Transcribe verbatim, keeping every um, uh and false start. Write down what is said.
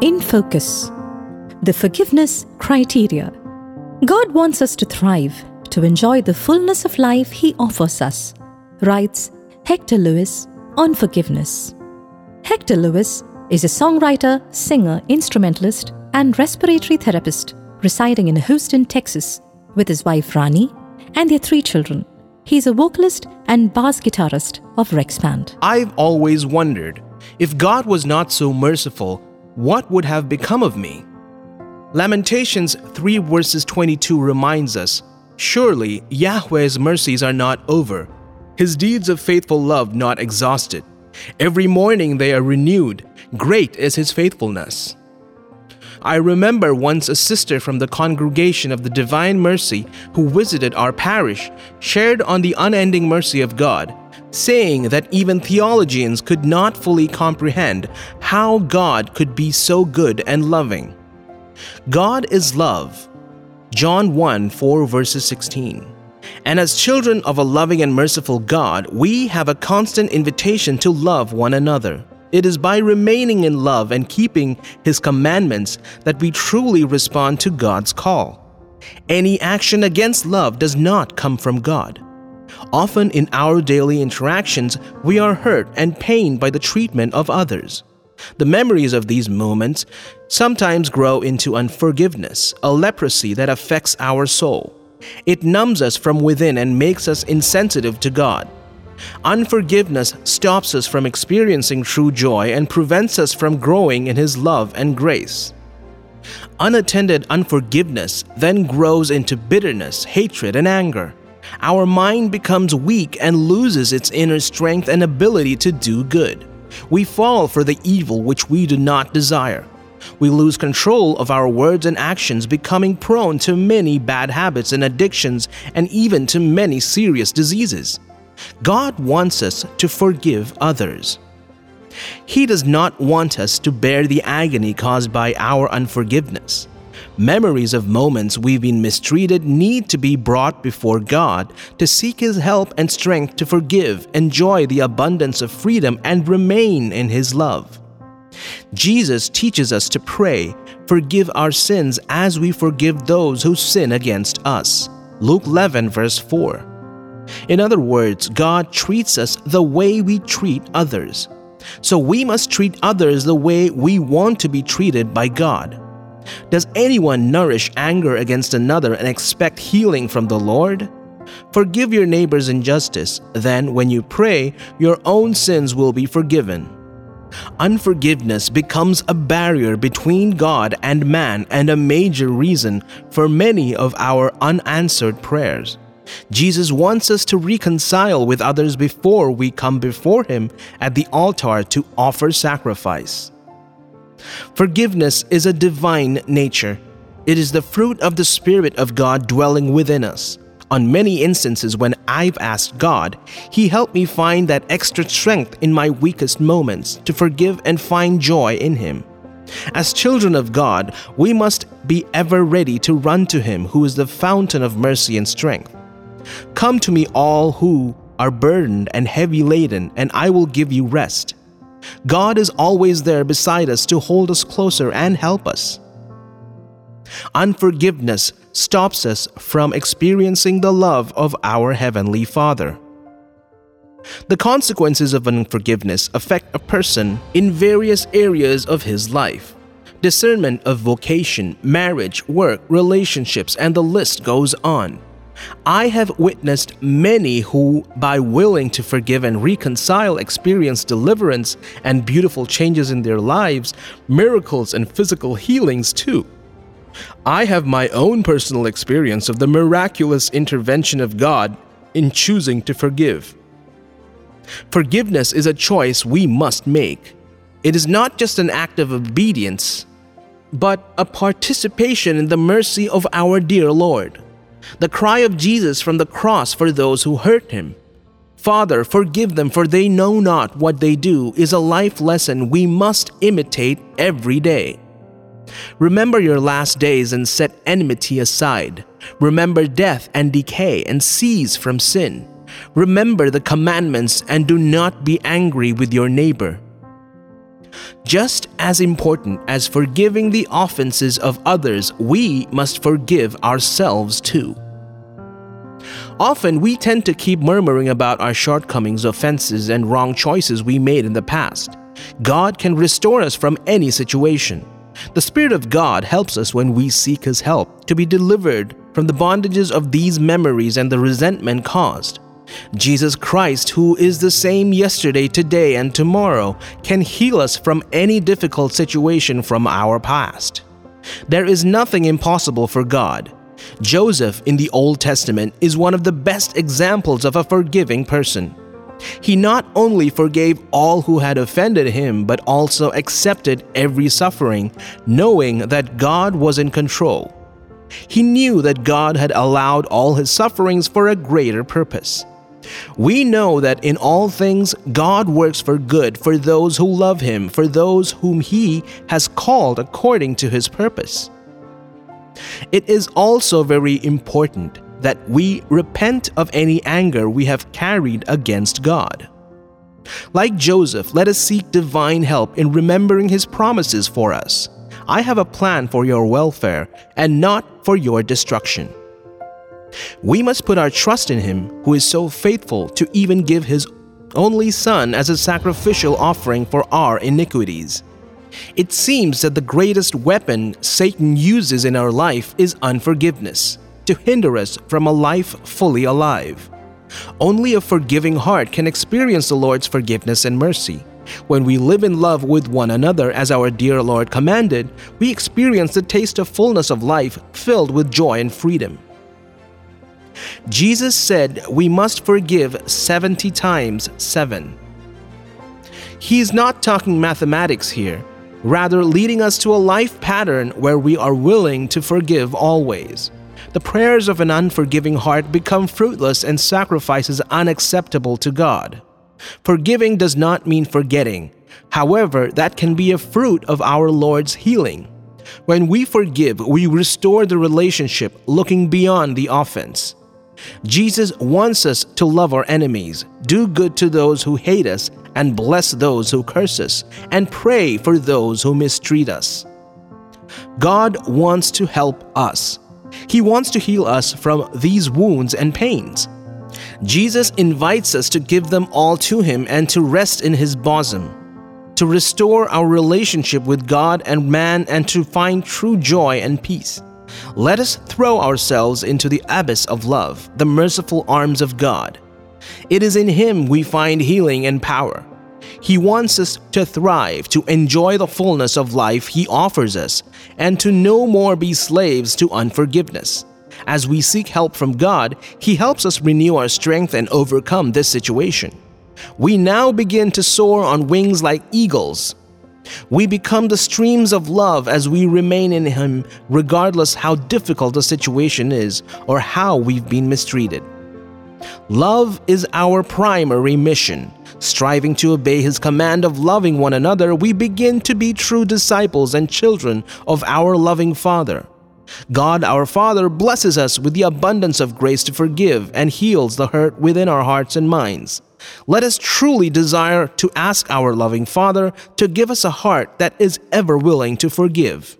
In focus, the forgiveness criteria. God wants us to thrive, to enjoy the fullness of life He offers us, writes Hector Lewis on forgiveness. Hector Lewis is a songwriter, singer, instrumentalist, and respiratory therapist residing in Houston, Texas, with his wife Rani and their three children. He's a vocalist and bass guitarist of Rexband. I've always wondered, if God was not so merciful, what would have become of me? Lamentations three verses twenty-two reminds us, surely Yahweh's mercies are not over, His deeds of faithful love not exhausted. Every morning they are renewed. Great is His faithfulness. I remember once a sister from the congregation of the Divine Mercy who visited our parish shared on the unending mercy of God, saying that even theologians could not fully comprehend how God could be so good and loving. God is love. John one four verses sixteen. And as children of a loving and merciful God, we have a constant invitation to love one another. It is by remaining in love and keeping His commandments that we truly respond to God's call. Any action against love does not come from God. Often in our daily interactions, we are hurt and pained by the treatment of others. The memories of these moments sometimes grow into unforgiveness, a leprosy that affects our soul. It numbs us from within and makes us insensitive to God. Unforgiveness stops us from experiencing true joy and prevents us from growing in His love and grace. Unattended unforgiveness then grows into bitterness, hatred, and anger. Our mind becomes weak and loses its inner strength and ability to do good. We fall for the evil which we do not desire. We lose control of our words and actions, becoming prone to many bad habits and addictions and even to many serious diseases. God wants us to forgive others. He does not want us to bear the agony caused by our unforgiveness. Memories of moments we've been mistreated need to be brought before God to seek His help and strength to forgive, enjoy the abundance of freedom, and remain in His love. Jesus teaches us to pray, forgive our sins as we forgive those who sin against us. Luke eleven verse four. In other words, God treats us the way we treat others. So we must treat others the way we want to be treated by God. Does anyone nourish anger against another and expect healing from the Lord? Forgive your neighbor's injustice, then when you pray, your own sins will be forgiven. Unforgiveness becomes a barrier between God and man and a major reason for many of our unanswered prayers. Jesus wants us to reconcile with others before we come before Him at the altar to offer sacrifice. Forgiveness is a divine nature. It is the fruit of the Spirit of God dwelling within us. On many instances when I've asked God, He helped me find that extra strength in my weakest moments to forgive and find joy in Him. As children of God, we must be ever ready to run to Him who is the fountain of mercy and strength. Come to me all who are burdened and heavy laden, and I will give you rest. God is always there beside us to hold us closer and help us. Unforgiveness stops us from experiencing the love of our Heavenly Father. The consequences of unforgiveness affect a person in various areas of his life. Discernment of vocation, marriage, work, relationships, and the list goes on. I have witnessed many who, by willing to forgive and reconcile, experience deliverance and beautiful changes in their lives, miracles and physical healings too. I have my own personal experience of the miraculous intervention of God in choosing to forgive. Forgiveness is a choice we must make. It is not just an act of obedience, but a participation in the mercy of our dear Lord. The cry of Jesus from the cross for those who hurt Him, "Father, forgive them, for they know not what they do," is a life lesson we must imitate every day. Remember your last days and set enmity aside. Remember death and decay and cease from sin. Remember the commandments and do not be angry with your neighbor. Just as important as forgiving the offenses of others, we must forgive ourselves too. Often, we tend to keep murmuring about our shortcomings, offenses, and wrong choices we made in the past. God can restore us from any situation. The Spirit of God helps us when we seek His help to be delivered from the bondages of these memories and the resentment caused. Jesus Christ, who is the same yesterday, today, and tomorrow, can heal us from any difficult situation from our past. There is nothing impossible for God. Joseph in the Old Testament is one of the best examples of a forgiving person. He not only forgave all who had offended him, but also accepted every suffering, knowing that God was in control. He knew that God had allowed all his sufferings for a greater purpose. We know that in all things, God works for good for those who love Him, for those whom He has called according to His purpose. It is also very important that we repent of any anger we have carried against God. Like Joseph, let us seek divine help in remembering His promises for us. I have a plan for your welfare and not for your destruction. We must put our trust in Him who is so faithful to even give His only Son as a sacrificial offering for our iniquities. It seems that the greatest weapon Satan uses in our life is unforgiveness, to hinder us from a life fully alive. Only a forgiving heart can experience the Lord's forgiveness and mercy. When we live in love with one another as our dear Lord commanded, we experience the taste of fullness of life filled with joy and freedom. Jesus said we must forgive seventy times seven. He is not talking mathematics here, rather leading us to a life pattern where we are willing to forgive always. The prayers of an unforgiving heart become fruitless and sacrifices unacceptable to God. Forgiving does not mean forgetting. However, that can be a fruit of our Lord's healing. When we forgive, we restore the relationship, looking beyond the offense. Jesus wants us to love our enemies, do good to those who hate us, and bless those who curse us, and pray for those who mistreat us. God wants to help us. He wants to heal us from these wounds and pains. Jesus invites us to give them all to Him and to rest in His bosom, to restore our relationship with God and man, and to find true joy and peace. Let us throw ourselves into the abyss of love, the merciful arms of God. It is in Him we find healing and power. He wants us to thrive, to enjoy the fullness of life He offers us, and to no more be slaves to unforgiveness. As we seek help from God, He helps us renew our strength and overcome this situation. We now begin to soar on wings like eagles. We become the streams of love as we remain in Him, regardless how difficult the situation is or how we've been mistreated. Love is our primary mission. Striving to obey His command of loving one another, we begin to be true disciples and children of our loving Father. God our Father blesses us with the abundance of grace to forgive and heals the hurt within our hearts and minds. Let us truly desire to ask our loving Father to give us a heart that is ever willing to forgive.